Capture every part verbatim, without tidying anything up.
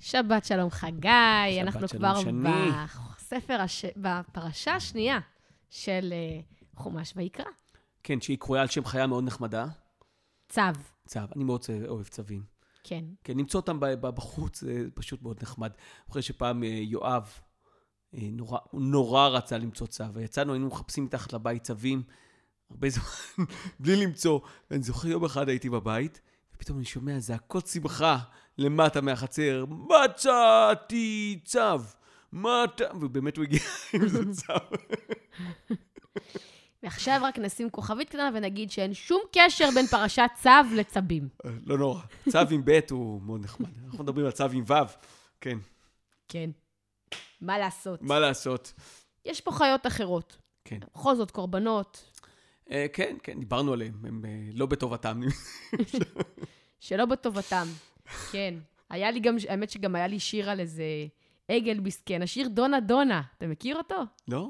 שבת שלום חגי, שבת אנחנו שלום כבר שני. בספר, הש... בפרשה השנייה של חומש ויקרא. כן, שהיא קרויה על שם חיה מאוד נחמדה. צו. צו, אני מאוד אוהב צווים. כן. כן, נמצוא אותם בחוץ, זה פשוט מאוד נחמד. אחרי שפעם יואב נורא, נורא רצה למצוא צו, ויצאנו, היינו מחפשים מתחת לבית צווים, הרבה זמן, בלי למצוא. ואני זוכר יום אחד הייתי בבית, ופתאום אני שומע זעקות שמחה למטה מהחצר, מצאתי צו, מטה, ובאמת הוא הגיע עם זה צו. ועכשיו רק נשים כוכבית קטנה ונגיד שאין שום קשר בין פרשת צו לצבים. לא נורא, צו עם ב' הוא מאוד נחמד. אנחנו מדברים על צו עם ו', כן. כן. מה לעשות? מה לעשות? יש פה חיות אחרות. כן. חוזות, קורבנות. כן, כן, דיברנו עליהם. הם לא בטובתם. שלא בטובתם, כן. היה לי גם, האמת שגם היה לי שיר על איזה עגל מסכן, השיר דונה דונה. אתה מכיר אותו? לא.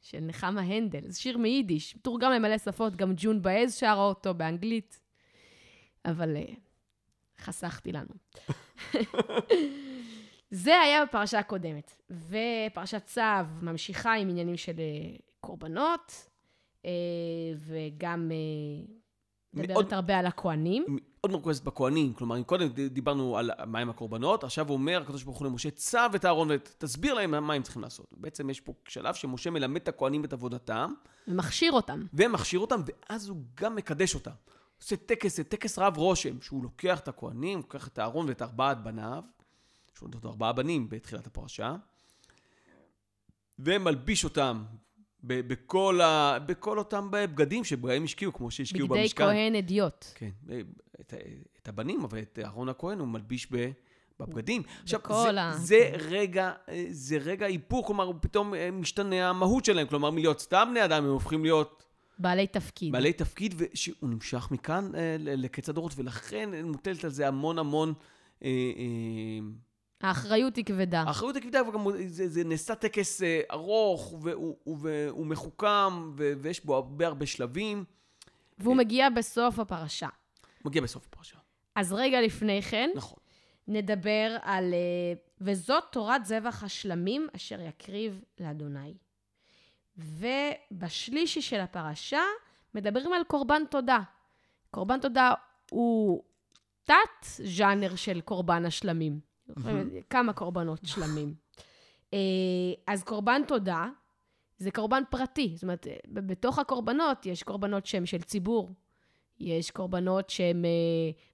של נחמה הנדל, זה שיר מיידיש, תורגם למלא שפות, גם ג'ון באז שרה אותו באנגלית, אבל uh, חסכתי לנו. זה היה בפרשה הקודמת, ופרשת צו ממשיכה עם עניינים של uh, קורבנות, uh, וגם uh, מדברת מאוד, הרבה על הכוהנים. עוד מרכזת בכוהנים, כלומר, אם קודם דיברנו על מה עם הקורבנות, עכשיו הוא אומר, הקדוש ברוך הוא למשה, צו את הארון, ותסביר להם מה הם צריכים לעשות. בעצם יש פה שלב שמשה מלמד את הכוהנים את עבודתם. ומכשיר אותם. ומכשיר אותם, ואז הוא גם מקדש אותם. עושה טקס, זה טקס רב רושם, שהוא לוקח את הכוהנים, לוקח את הארון ואת ארבעת בניו, שהוא נותן ארבעה בנים בתחילת הפרשה, ומלביש אותם. בכל, ה... בכל אותם בגדים שבהם השקיעו, כמו שהשקיעו בגדי במשכן. בגדי כהן עדיות. כן, את, את הבנים, אבל את אהרון הכהן הוא מלביש בבגדים. עכשיו, זה, ה... זה רגע, זה רגע איפור, כלומר, פתאום משתנה המהות שלהם, כלומר, מלהיות סתם בני אדם, הם הופכים להיות... בעלי תפקיד. בעלי תפקיד, שהוא נמשך מכאן לקץ הדורות, ולכן מוטלת על זה המון המון... אה, אה, האחריות היא כבדה. האחריות היא כבדה, וגם זה, זה נעשה טקס ארוך, והוא מחוכם, ויש בו הרבה הרבה שלבים. והוא מגיע בסוף הפרשה. מגיע בסוף הפרשה. אז רגע לפני כן, נכון. נדבר על, וזאת תורת זבח השלמים, אשר יקריב לאדוני. ובשלישי של הפרשה, מדברים על קורבן תודה. קורבן תודה הוא תת ז'אנר של קורבן השלמים. כמה קורבנות שלמים. אז קורבן תודה, זה קורבן פרטי. זאת אומרת, בתוך הקורבנות יש קורבנות שהם של ציבור, יש קורבנות שהם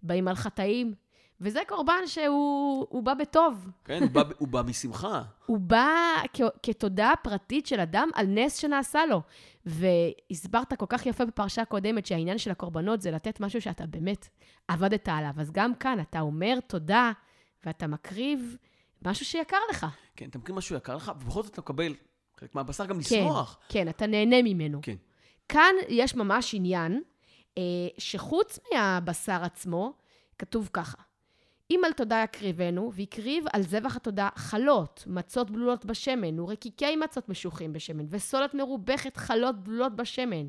באים על חטאים, וזה קורבן שהוא בא בטוב. כן, הוא בא משמחה. הוא בא כתודה פרטית של אדם על נס שנעשה לו. והסברת כל כך יפה בפרשה הקודמת שהעניין של הקורבנות זה לתת משהו שאתה באמת עבדת עליו. אז גם כאן אתה אומר תודה, ואתה מקריב משהו שיקר לך. כן, אתה מקריב משהו שיקר לך, ובכל זאת אתה מקבל חלק מהבשר גם לשמוח. כן, כן, אתה נהנה ממנו. כן. כאן יש ממש עניין, אה, שחוץ מהבשר עצמו, כתוב ככה, אם על תודה יקריבנו, ויקריב על זבח התודה חלות, מצות בלולות בשמן, ורקיקי מצות משוחים בשמן, וסולת מרובכת חלות בלולות בשמן.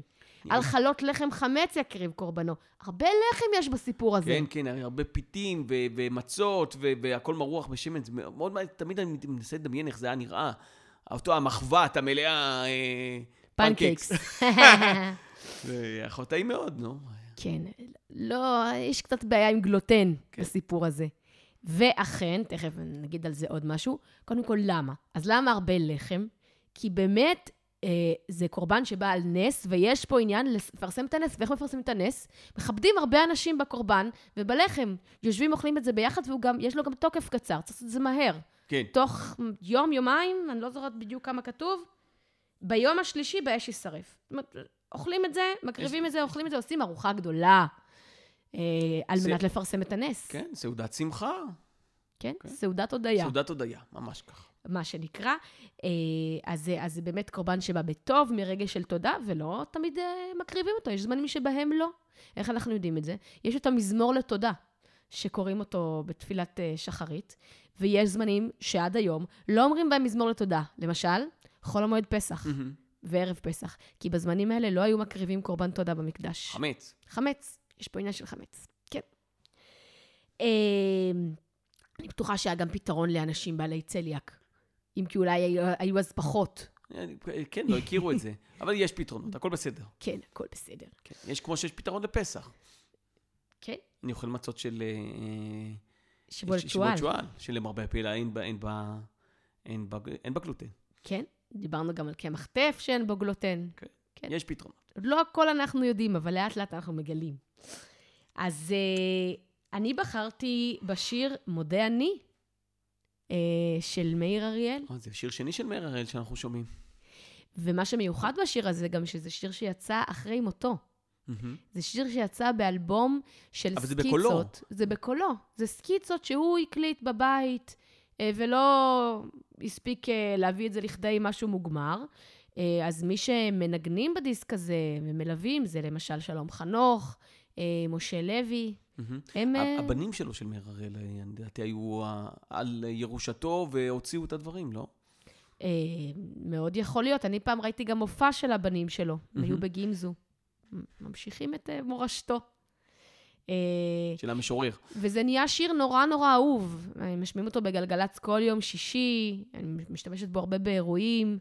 על חלות לחם חמץ יקריב קורבנו. הרבה לחם יש בסיפור הזה. כן, כן, הרבה פיתים ו- ומצות ו- והכל מרוח בשמן. זה מאוד, תמיד אני מנסה לדמיין איך זה היה נראה. אותו המחוות המלאה... אה, פנקייקס. זה היה חוטאי מאוד, נו. כן, לא, יש קצת בעיה עם גלוטן כן. בסיפור הזה. ואכן, תכף נגיד על זה עוד משהו, קודם כל למה? אז למה הרבה לחם? כי באמת... זה קורבן שבא על נס, ויש פה עניין לפרסם את הנס, ואיך מפרסמים את הנס? מכבדים הרבה אנשים בקורבן ובלחם. יושבים, אוכלים את זה ביחד, ויש לו גם תוקף קצר, צריך לעשות את זה מהר. כן. תוך יום, יומיים, אני לא זוכרת בדיוק כמה כתוב, ביום השלישי באש יישרף. אוכלים את זה, מקריבים את זה, אוכלים את זה, עושים ארוחה גדולה, על מנת לפרסם את הנס. כן, סעודת שמחה. כן, סעודת הודיה. סעודת הודיה, ממש ככה. מה שנקרא, אז זה באמת קורבן שבא בטוב מרגע של תודה, ולא תמיד מקריבים אותו, יש זמנים שבהם לא. איך אנחנו יודעים את זה? יש את המזמור לתודה, שקוראים אותו בתפילת שחרית, ויש זמנים שעד היום לא אומרים בהם מזמור לתודה, למשל, חול המועד פסח, וערב פסח, כי בזמנים האלה לא היו מקריבים קורבן תודה במקדש. חמץ. חמץ, יש פה עניין של חמץ, כן. בטוחה שהיה גם פתרון לאנשים בעלי צליאק. אם כי אולי היו אז פחות. כן, לא הכירו את זה. אבל יש פתרונות, הכל בסדר. כן, הכל בסדר. יש כמו שיש פתרון לפסח. כן. אני אוכל מצות של... שבולת שואל. שלמרבה פעילה אין בה גלוטן. כן, דיברנו גם על קמח טף שאין בו גלוטן. כן, יש פתרונות. לא הכל אנחנו יודעים, אבל לאט לאט אנחנו מגלים. אז אני בחרתי בשיר מודה אני, של מאיר אריאל. זה שיר שני של מאיר אריאל שאנחנו שומעים. ומה שמיוחד בשיר הזה גם שזה שיר שיצא אחרי מותו. זה שיר שיצא באלבום של סקיצות. זה בקולו. זה סקיצות שהוא הקליט בבית ולא הספיק להביא את זה לכדי משהו מוגמר. אז מי שמנגנים בדיסק הזה ומלווים זה למשל שלום חנוך, משה לוי. הבנים שלו של מאיר הראל, אני יודעת, היו על ירושתו והוציאו את הדברים, לא? מאוד יכול להיות. אני פעם ראיתי גם מופע של הבנים שלו, היו בגימזו. ממשיכים את מורשתו. של המשורר. וזה נהיה שיר נורא נורא אהוב. משמיעים אותו בגלגלץ כל יום שישי, אני משתמשת בו הרבה באירועים.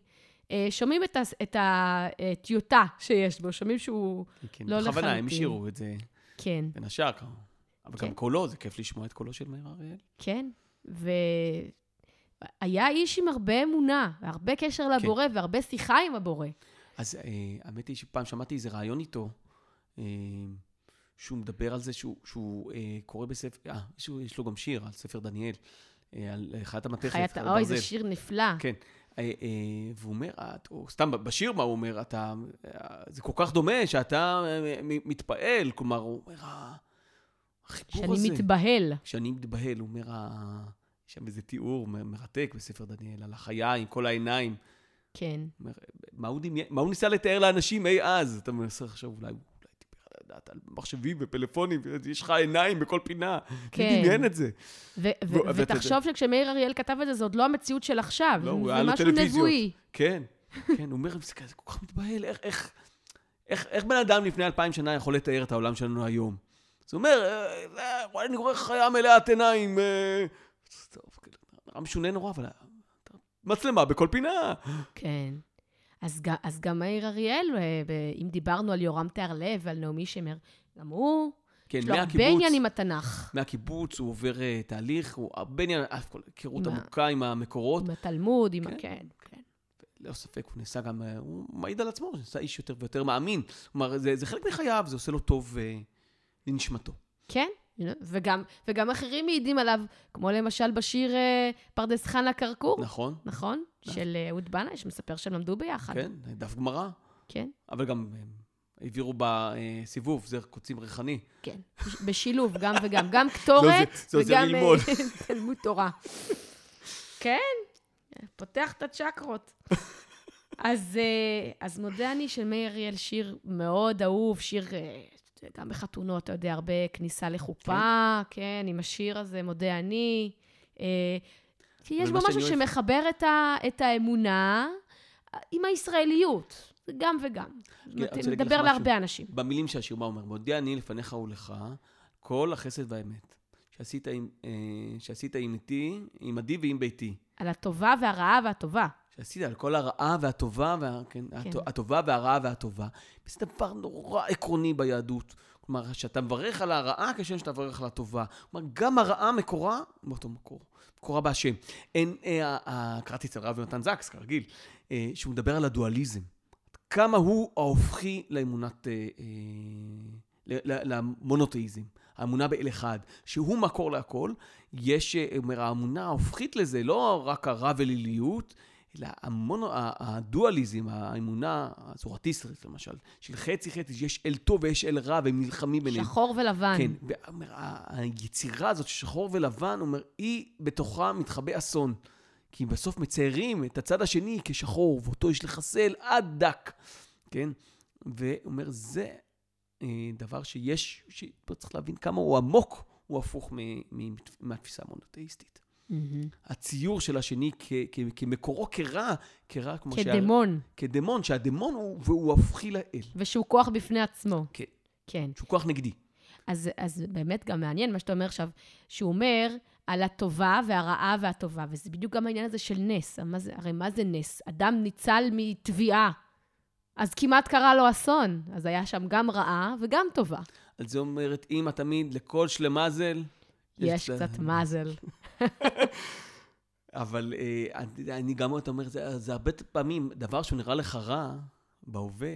שומעים את הטיוטה שיש בו, שומעים שהוא לא לחלוטין. בכוונה, הם השאירו את זה. כן. בין השאר, אבל גם קולו, זה כיף לשמוע את קולו של מאיר אריאל. כן, והיה איש עם הרבה אמונה, והרבה קשר לבורא, והרבה שיחה עם הבורא. אז האמת היא שפעם שמעתי איזה רעיון איתו, שהוא מדבר על זה, שהוא קורא בספר, יש לו גם שיר על ספר דניאל, על חיית המתכת. אוי, זה שיר נפלא. כן. והוא אומר, או סתם בשיר מה הוא אומר, אתה, זה כל כך דומה שאתה מתפעל, כלומר, הוא אומר, החיבור שאני הזה. שאני מתבהל. שאני מתבהל, הוא אומר, שם איזה תיאור מרתק בספר דניאל, על החיה עם כל העיניים. כן. אומר, מה, הוא דמי... מה הוא ניסה לתאר לאנשים אי אז? אתה מנסה עכשיו, אולי, אולי תיפר על הדעת, על מחשבים ופלאפונים, יש לך עיניים בכל פינה. כן. תדמיין את זה. ו- ו- ו- ותחשוב שכשמאיר אריאל כתב את זה, זאת לא המציאות של עכשיו. לא, הוא היה לו טלוויזיות. כן, כן, הוא אומר, זה כזה כל כך מתבהל, איך, איך, איך, איך בן אדם לפני אלפיים שנה יכול לתאר את העולם שלנו היום? זה אומר, אני רואה חיה מלאת עיניים. המשונה נורא, אבל... מצלמה בכל פינה. כן. אז, אז גם מאיר אריאל, אם דיברנו על יורם תהרלב ועל נעמי שמר, גם הוא, כן, יש לו הרבה עניין עם התנ"ך. מהקיבוץ הוא עובר תהליך, הוא הרבה עניין, הכירות עמוקה עם המקורות. עם התלמוד, עם הכן. לא ספק, הוא נעשה גם, הוא מעיד על עצמו, הוא נעשה איש יותר ויותר מאמין. כלומר, זה, זה חלק מחייו, זה עושה לו טוב לנשמתו. כן. וגם, וגם אחרים מעידים עליו, כמו למשל בשיר פרדס חנה קרקור. נכון. נכון, של אהוד בנה, שמספר שהם למדו ביחד. כן, דף גמרא. כן. אבל גם העבירו בסיבוב, זה קוצים ריחני. כן, בשילוב, גם וגם. גם כתורת וגם תלמוד תורה. כן, פותח את הצ'קרות. אז, אז מודה אני של מאיר אריאל, שיר מאוד אהוב, שיר... גם בחתונות, אתה יודע, הרבה כניסה לחופה, כן, כן עם השיר הזה, מודה אני. אה, כי יש בו משהו שמחבר את, ה, את האמונה עם הישראליות, גם וגם. מדבר להרבה אנשים. במילים שהשיר מה אומר, מודה אני לפניך ולך, כל החסד והאמת, שעשית עם, אה, שעשית עם איתי, עם עדי ועם ביתי. על הטובה והרעה והטובה. שעשית על כל הרעה והטובה, וה... כן, כן. הטובה והרעה והטובה. זה דבר נורא עקרוני ביהדות. כלומר, שאתה מברך על הרעה, כשם שאתה מברך על הטובה. כלומר, גם הרעה מקורה, באותו מקור, מקורה בהשם. אין, אה, אה, קראתי אצל רב יונתן זקס, כרגיל, אה, שהוא מדבר על הדואליזם. כמה הוא ההופכי לאמונת, אה, אה, למונותאיזם. האמונה באל אחד, שהוא מקור להכל. יש, אומר, האמונה ההופכית לזה, לא רק הרע וליליות, אלא הדואליזם, האמונה הזורטיסטית למשל, של חצי חצי, שיש אל טוב ויש אל רע, והם נלחמים ביניהם. שחור ולבן. כן, היצירה הזאת, שחור ולבן, אומר, היא בתוכה מתחבא אסון, כי בסוף מציירים את הצד השני כשחור, ואותו יש לחסל עד דק, כן? ואומר, זה דבר שיש, שצריך להבין כמה הוא עמוק, הוא הפוך מהתפיסה המונותאיסטית. הציור של השני כמקורו כרע, כרע כמו כדמון. כדמון, שהדמון הוא, והוא הופכי לאל. ושהוא כוח בפני עצמו. כן. כן. שהוא כוח נגדי. אז, אז באמת גם מעניין מה שאתה אומר עכשיו, שהוא אומר, על הטובה והרעה והטובה, וזה בדיוק גם העניין הזה של נס, הרי מה זה נס? אדם ניצל מתביעה, אז כמעט קרה לו אסון, אז היה שם גם רעה וגם טובה. אז זה אומרת, אמא תמיד, לכל שלמזל, יש קצת מזל. אבל אני גם אתה אומר, זה הרבה פעמים, דבר שהוא נראה לך רע, בהווה,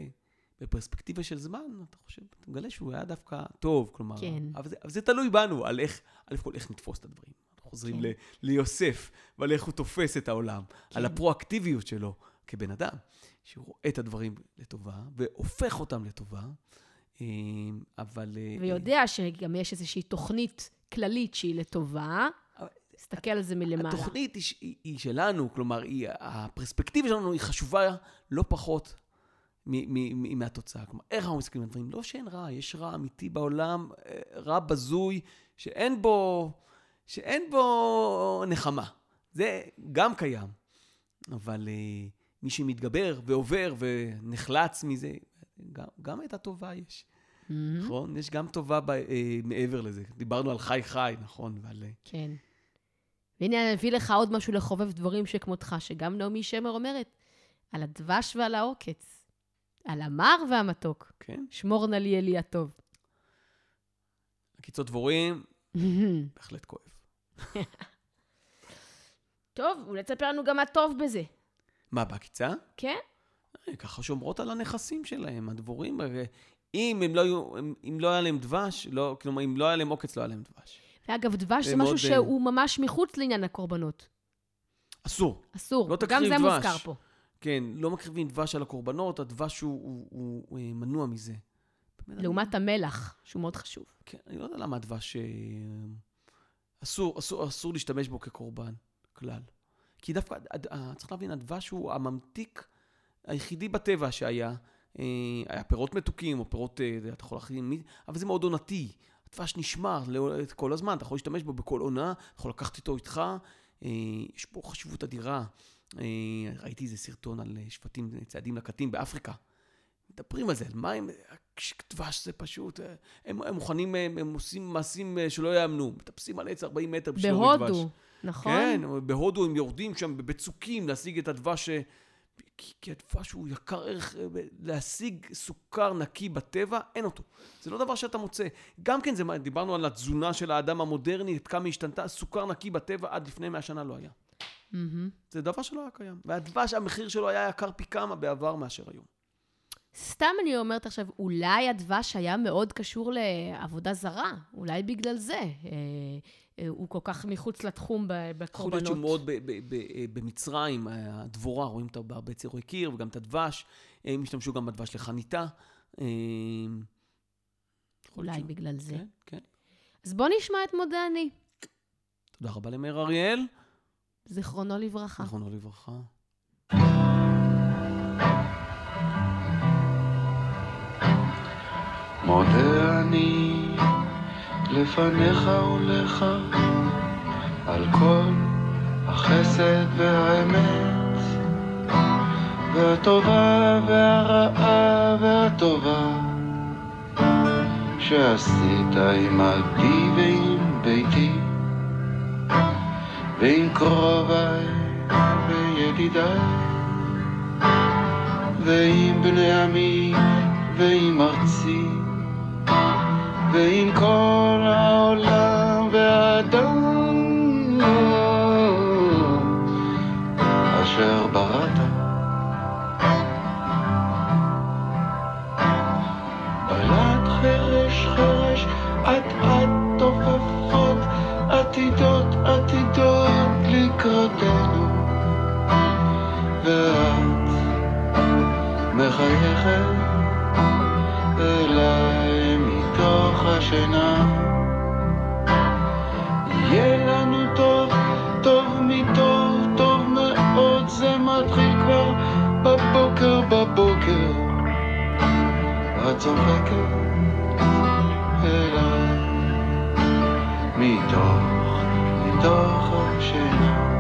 בפרספקטיבה של זמן, אתה חושב, אתה מגלה שהוא היה דווקא טוב, כלומר, אבל זה תלוי בנו, על איך נתפוס את הדברים. אנחנו חוזרים ליוסף, ועל איך הוא תופס את העולם, על הפרואקטיביות שלו כבן אדם, שהוא רואה את הדברים לטובה, והופך אותם לטובה, אבל... ויודע שגם יש איזושהי תוכנית כללית שהיא לטובה, תסתכל על זה מלמעלה. התוכנית היא שלנו, כלומר, הפרספקטיבה שלנו היא חשובה לא פחות מהתוצאה. כלומר, איך אנחנו מסתכלים על דברים? לא שאין רע, יש רע אמיתי בעולם, רע בזוי, שאין בו, שאין בו נחמה. זה גם קיים. אבל מי שמתגבר ועובר ונחלץ מזה, גם, גם את הטובה יש. נכון? יש גם טובה מעבר לזה. דיברנו על חי חי, נכון? ועל... כן. והנה אני אביא לך עוד משהו לחובב דברים שכמותך, שגם נעמי שמר אומרת, על הדבש ועל העוקץ, על המר והמתוק. כן. שמור נא לי אלי הטוב. הקיצות דבורים, בהחלט כואב. טוב, אולי תספר לנו גם מה טוב בזה. מה, בהקיצה? כן. ככה שומרות על הנכסים שלהם, הדבורים, אם הם לא היו, אם לא היה להם דבש, לא, כלומר, אם לא היה להם עוקץ, לא היה להם דבש. ואגב, דבש זה משהו שהוא ממש מחוץ לעניין הקורבנות. אסור. אסור, גם זה מוזכר פה. כן, לא מקריבים דבש על הקורבנות, הדבש הוא מנוע מזה. לעומת המלח, שהוא מאוד חשוב. כן, אני לא יודע למה הדבש... אסור להשתמש בו כקורבן, כלל. כי דווקא, צריך להבין, הדבש הוא הממתיק היחידי בטבע שהיה, היה פירות מתוקים או פירות, אתה יכול להכין, אבל זה מאוד עונתי. דבש נשמר כל הזמן, אתה יכול להשתמש בו בכל עונה, אתה יכול לקחת איתו איתך, יש פה חשיבות אדירה. ראיתי איזה סרטון על שבטים צעדים לקטים באפריקה. מדברים על זה, על מה הם, דבש זה פשוט, הם, הם מוכנים, הם עושים מעשים שלא יאמנו, מטפסים על עץ ארבעים מטר בשביל להוריד דבש. בהודו, נכון? כן, בהודו הם יורדים שם בצוקים להשיג את הדבש, כי, כי הדבש הוא יקר ערך, להשיג סוכר נקי בטבע, אין אותו. זה לא דבר שאתה מוצא. גם כן, זה, דיברנו על התזונה של האדם המודרני, את כמה השתנתה, סוכר נקי בטבע עד לפני מאה שנה לא היה. Mm-hmm. זה דבר שלא היה קיים. והדבש, המחיר שלו היה יקר פי כמה בעבר מאשר היום. סתם אני אומרת עכשיו, אולי הדבש היה מאוד קשור לעבודה זרה, אולי בגלל זה. הוא כל כך מחוץ לתחום בקורבנות. יכול להיות שהוא מאוד ב- ב- ב- במצרים, הדבורה, רואים אותה בהרבה ציורי קיר, וגם את הדבש, הם השתמשו גם בדבש לחניתה. אולי בגלל זה. כן, כן. אז בוא נשמע את מודה אני. תודה רבה למאיר אריאל. זיכרונו לברכה. זיכרונו לברכה. מודה אני לפניך ולך על כל החסד והאמת והטובה והרעה והטובה שעשית עם עדי ועם ביתי ועם קרוביי וידידיי ועם בני עמי ועם ארצי ועם כל העולם והאדם אשר בראת בלת חרש חרש עד עד תופפות עתידות עתידות לקראתנו ואת מחייכת אליי מתוך השינה יהיה לנו טוב, טוב מטוב, טוב מאוד זה מתחיל כבר בבוקר, בבוקר את צוחקת אליי מתוך, מתוך השינה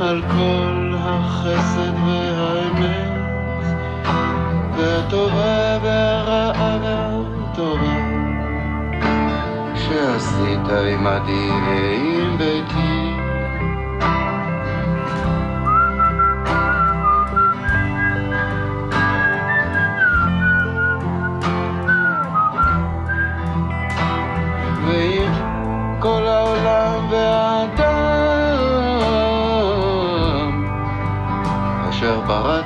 על כל החסד והאמת טובה והרעה טובה שעשית עמדי ועם ביתי ועם כל העולם והאדם אשר בראת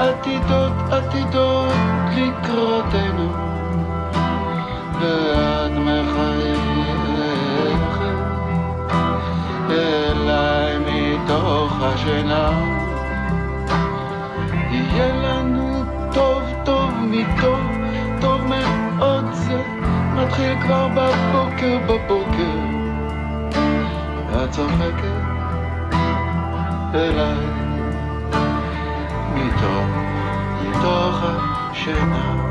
עתידות עתידות לקראתנו ועד מחייך אליי מתוך השינה יהיה לנו טוב טוב מטוב טוב מאוד זה מתחיל כבר בבוקר בבוקר ואת צוחקת אליי מתוך בתוך השינה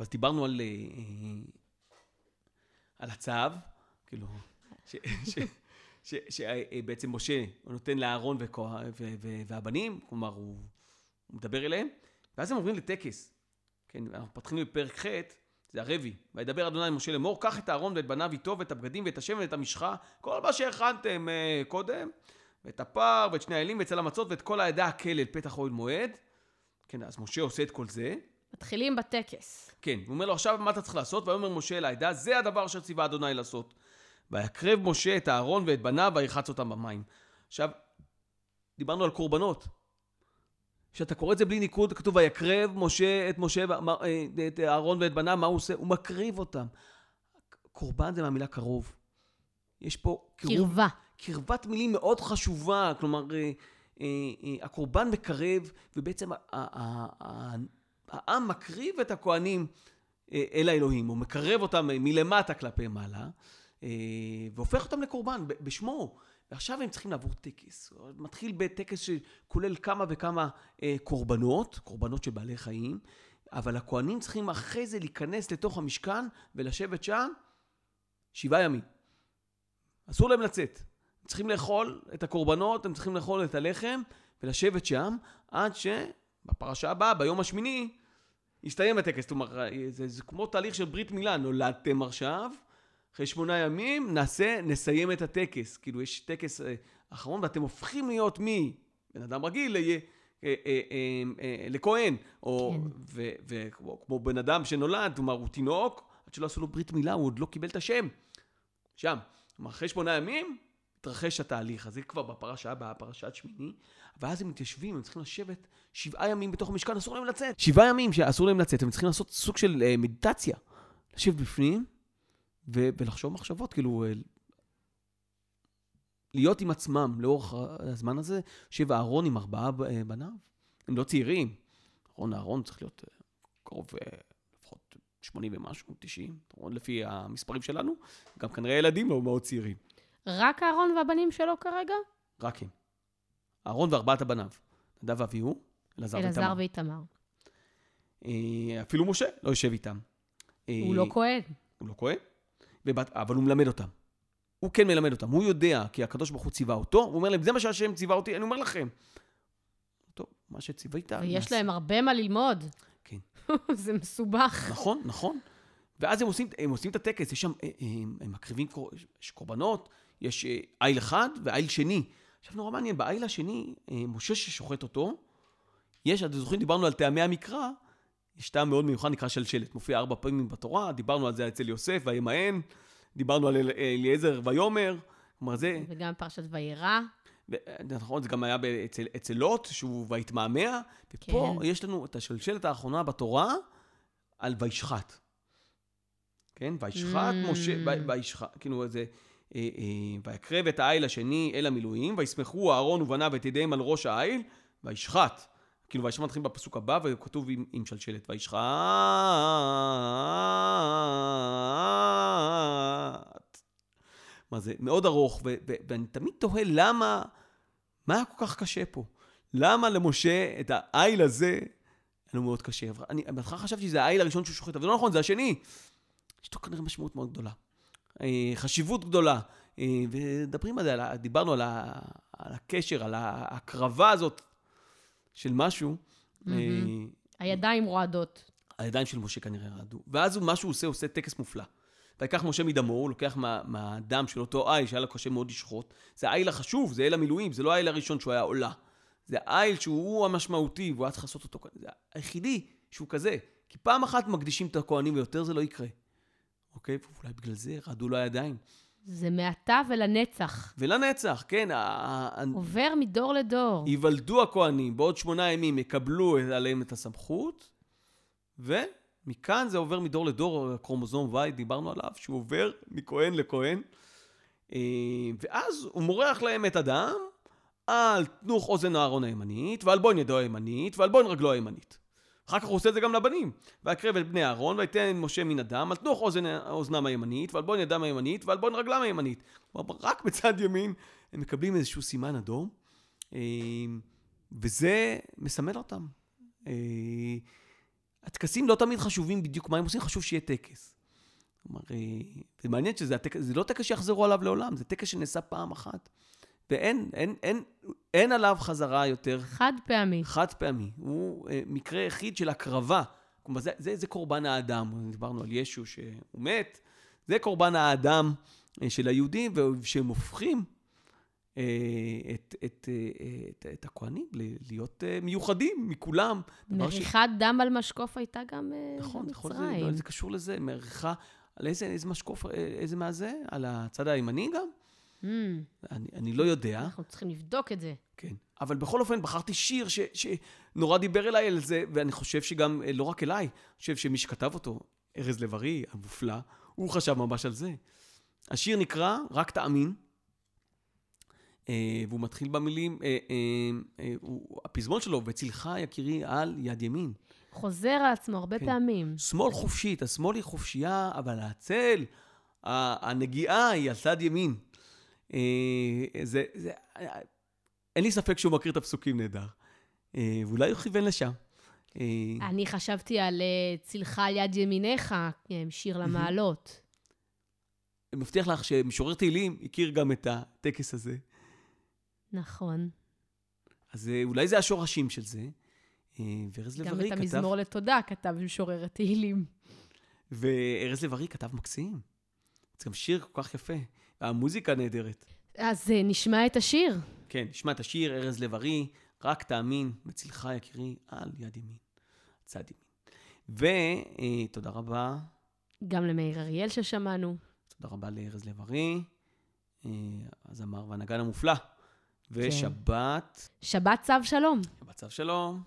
אז דיברנו על, על הצו, כאילו, ש, ש, ש, שבעצם משה נותן לאהרון והבנים, כלומר, הוא מדבר אליהם, ואז הם עוברים לטקס. כן, אנחנו פתחנו בפרק ח', זה הרבי, וידבר אדוני אל משה לאמור, קח את הארון ואת בניו איתו, ואת הבגדים ואת השמן ואת המשחה, כל מה שהכנתם קודם, ואת הפר ואת שני האלים ואת צל המצות ואת כל העדה הכלל, פתח אוהל מועד. כן, אז משה עושה את כל זה. מתחילים בטקס. כן, הוא אומר לו, עכשיו מה אתה צריך לעשות? ואומר משה אל העדה, זה הדבר שציווה אדוני לעשות. ויקרב משה את הארון ואת בניו, וירחץ אותם במים. עכשיו, דיברנו על קורבנות. כשאתה קורא את זה בלי ניקוד, כתוב, ויקרב משה את משה, את הארון ואת בניו, מה הוא עושה? הוא מקריב אותם. קורבן זה מהמילה קרוב. יש פה... קרבה. קרבת מילים מאוד חשובה, כלומר, הקורבן מקרב, ובעצם ה... העם מקריב את הכהנים אל האלוהים, הוא מקרב אותם מלמטה כלפי מעלה, והופך אותם לקורבן בשמו. ועכשיו הם צריכים לעבור טקס. מתחיל בטקס שכולל כמה וכמה קורבנות, קורבנות של בעלי חיים, אבל הכהנים צריכים אחרי זה להיכנס לתוך המשכן ולשבת שם שבעה ימים. אסור להם לצאת. הם צריכים לאכול את הקורבנות, הם צריכים לאכול את הלחם ולשבת שם עד ש... בפרשה הבאה, ביום השמיני, הסתיים הטקס. זאת אומרת, זה, זה כמו תהליך של ברית מילה. נולדתם עכשיו, אחרי שמונה ימים, נעשה, נסיים את הטקס. כאילו, יש טקס אה, אחרון, ואתם הופכים להיות מי, בן אדם רגיל, אה, אה, אה, אה, אה, לכהן, או, כן. ו, ו, כמו, כמו בן אדם שנולד, זאת אומרת, הוא תינוק, עד שלא עשו לו ברית מילה, הוא עוד לא קיבל את השם. שם. זאת אומרת, אחרי שמונה ימים, התרחש התהליך, אז זה כבר בפרשה הבאה, פרשת שמיני, ואז הם מתיישבים, הם צריכים לשבת שבעה ימים בתוך המשכן, אסור להם לצאת. שבעה ימים שאסור להם לצאת, הם צריכים לעשות סוג של אה, מדיטציה, לשבת בפנים, ולחשוב מחשבות, כאילו, להיות עם עצמם לאורך הזמן הזה, שיב אהרון עם ארבעה בניו, הם לא צעירים, אהרון אהרון צריך להיות קרוב לפחות שמונים ומשהו, תשעים, לפי המספרים שלנו, גם כנראה ילדים לא מאוד צעירים. רק אהרון והבנים שלו כרגע? רק הם. אהרון וארבעת הבניו, נדב ואביהו, אלעזר ואיתמר. אפילו משה לא יושב איתם. הוא לא כהן. הוא לא כהן, אבל הוא מלמד אותם. הוא כן מלמד אותם, הוא יודע, כי הקדוש ברוך הוא ציווה אותו, הוא אומר להם, זה מה שהשם ציווה אותי, אני אומר לכם. טוב, מה שציווה איתה... ויש להם הרבה מה ללמוד. כן. זה מסובך. נכון, נכון. ואז הם עושים, הם עושים את הטקס, יש שם, הם, הם מקריבים קורבנות, יש איל אחד ואיל שני. עכשיו נורא מעניין, באיל השני, משה ששוחט אותו, יש, אתם זוכרים, דיברנו על טעמי המקרא, יש טעם מאוד מיוחד, נקרא שלשלת, מופיע ארבע פעמים בתורה, דיברנו על זה אצל יוסף, והימהן, דיברנו על אליעזר ויומר, כלומר זה... וגם פרשת וירא. נכון, זה גם היה אצל, אצל לוט, שהוא והתמהמה, ופה כן. יש לנו את השלשלת האחרונה בתורה, על וישחט. כן, וישחט mm. משה, וישחט, כאילו זה, אה, אה, ויקרב את העיל השני אל המילואים, וישמחו אהרון ובניו את ידיהם על ראש העיל, וישחט. כאילו, וישחט מתחילים בפסוק הבא, וכתוב עם, עם שלשלת, וישחט. מה זה? מאוד ארוך, ו- ו- ואני תמיד תוהה למה, מה כל כך קשה פה? למה למשה את העיל הזה, היה לו מאוד קשה. אני בהתחלה חשבתי שזה העיל הראשון שהוא שוחט, אבל זה לא נכון, זה השני. יש לו כנראה משמעות מאוד גדולה. חשיבות גדולה. ודברים על זה, דיברנו על, ה- על הקשר, על ההקרבה הזאת, של משהו. הידיים רועדות. הידיים של משה כנראה רעדו. ואז מה שהוא עושה, הוא עושה טקס מופלא. ויקח משה מדמו, הוא לוקח מהדם של אותו איל, שהיה לו קשה מאוד לשחוט. זה האיל החשוב, זה איל המילואים, זה לא האיל הראשון שהוא היה עולה. זה האיל שהוא המשמעותי, והוא היה צריך לעשות אותו. זה היחידי שהוא כזה. כי פעם אחת מקדישים את הכהנים, ויותר זה לא יקרה. אוקיי? ואולי בגלל זה רעדו לו הידיים. זה מעתה ולנצח. ולנצח, כן. עובר מדור לדור. יוולדו הכהנים, בעוד שמונה ימים יקבלו עליהם את הסמכות, ומכאן זה עובר מדור לדור, הקרומוזום וואי, דיברנו עליו, שהוא עובר מכהן לכהן, ואז הוא מורח להם את הדם, על תנוך אוזן הארון הימנית, ועל בוין ידו הימנית, ועל בוין רגלו הימנית. אחר כך הוא עושה את זה גם לבנים. ויקרב את בני אהרון, ויתן משה מן הדם, על תנוך אוזן, אוזנם הימנית, ועל בוין ידם הימנית, ועל בוין רגלם הימנית. רק בצד ימין הם מקבלים איזשהו סימן אדום, וזה מסמל אותם. הטקסים לא תמיד חשובים בדיוק מה הם עושים, חשוב שיהיה טקס. כלומר, זה מעניין שזה הטקס, זה לא טקס שיחזרו עליו לעולם, זה טקס שנעשה פעם אחת. ואין, אין, אין, אין עליו חזרה יותר. חד פעמי. חד פעמי. הוא אה, מקרה יחיד של הקרבה. כלומר, זה, זה, זה קורבן האדם. דיברנו על ישו שהוא מת. זה קורבן האדם אה, של היהודים, ושהם הופכים אה, את, את, אה, את, את הכהנים להיות אה, מיוחדים מכולם. מריחת ש... דם על משקוף הייתה גם אה, נכון, במצרים. נכון, זה, זה קשור לזה. מריחה, על איזה, איזה משקוף, איזה מה זה? על הצד הימני גם? אני לא יודע. אנחנו צריכים לבדוק את זה. כן. אבל בכל אופן בחרתי שיר שנורא דיבר אליי על זה, ואני חושב שגם, לא רק אליי, אני חושב שמי שכתב אותו, ארז לברי, המופלא, הוא חשב ממש על זה. השיר נקרא "רק תאמין", והוא מתחיל במילים, הפזמון שלו, "וצילך יקירי על יד ימין". חוזר על עצמו הרבה פעמים. שמאל חופשית, השמאל היא חופשייה, אבל הצל, הנגיעה היא על צד ימין. זה, זה, אין לי ספק שהוא מכיר את הפסוקים נהדר, ואולי הוא כיוון לשם. אני חשבתי על צילך על יד ימיניך, שיר למעלות. אני מבטיח לך שמשורר תהילים הכיר גם את הטקס הזה. נכון. אז אולי זה השורשים של זה. וארז לברי כתב... גם את המזמור לתודה כתב משורר התהילים. וארז לברי כתב מקסים. זה גם שיר כל כך יפה. המוזיקה נהדרת. אז נשמע את השיר. כן, נשמע את השיר, ארז לברי, רק תאמין, מצילך יקירי, על יד ימין, צד ימין. ותודה רבה. גם למאיר אריאל ששמענו. תודה רבה לארז לברי, הזמר והנגן המופלא. ושבת. שבת צו שלום. שבת צו שלום.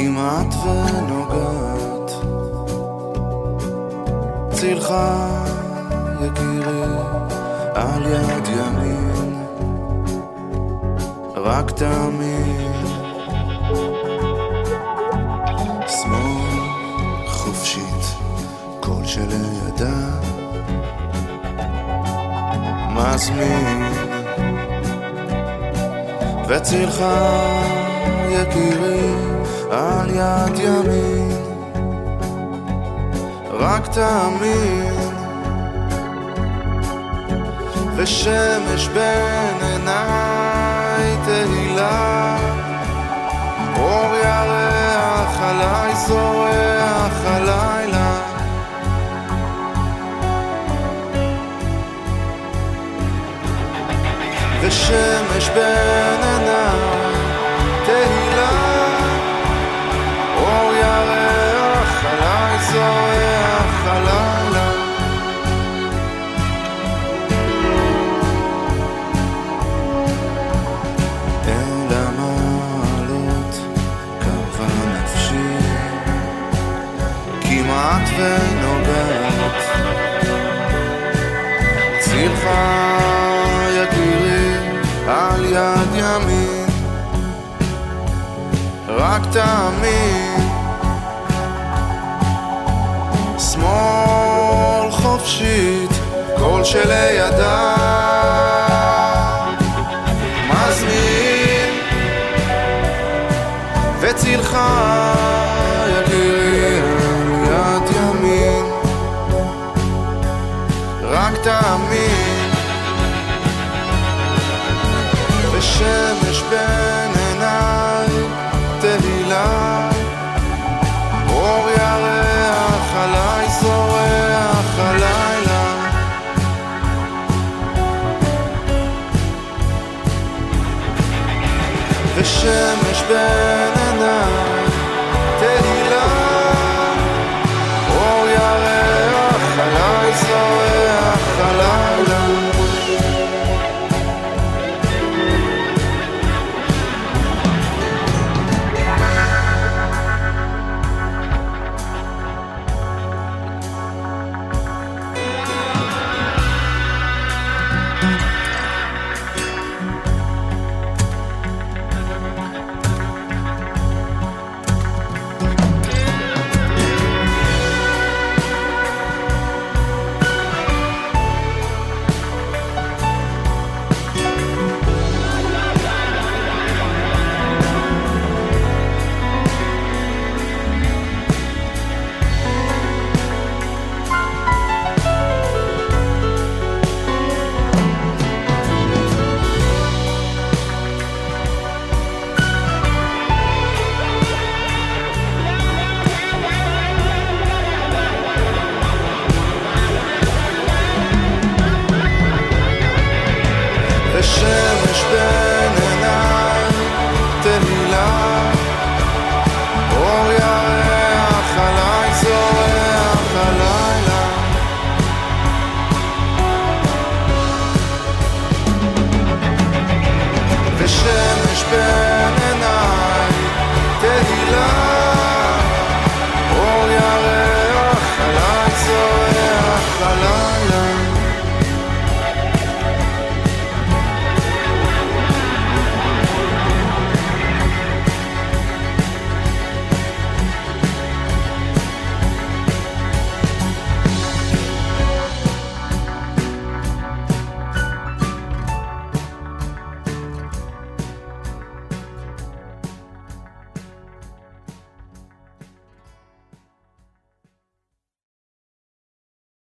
כמעט ונוגעת, צילך יקירי על יד ימין, רק תאמין, שמאל חופשית, כל שלידה מזמין, וצילך יקירי על יד ימין, רק תאמין, ושמש בין עיניי תהילה, אור ירח עליי זורח הלילה, ושמש בין עיניי תהילה, אור ירח עליי זורח הלילה, אל המעלות קרבה נפשי, כמעט ונוגעת, צילך יקירי על יד ימין, רק תאמין, שמאל חופשית, כל שלידה מזמין, וצילך יקירי על יד ימין, רק תאמין, ושמש בין עיניי תהילה, אור ירח עליי זורח הלילה, ושמש בין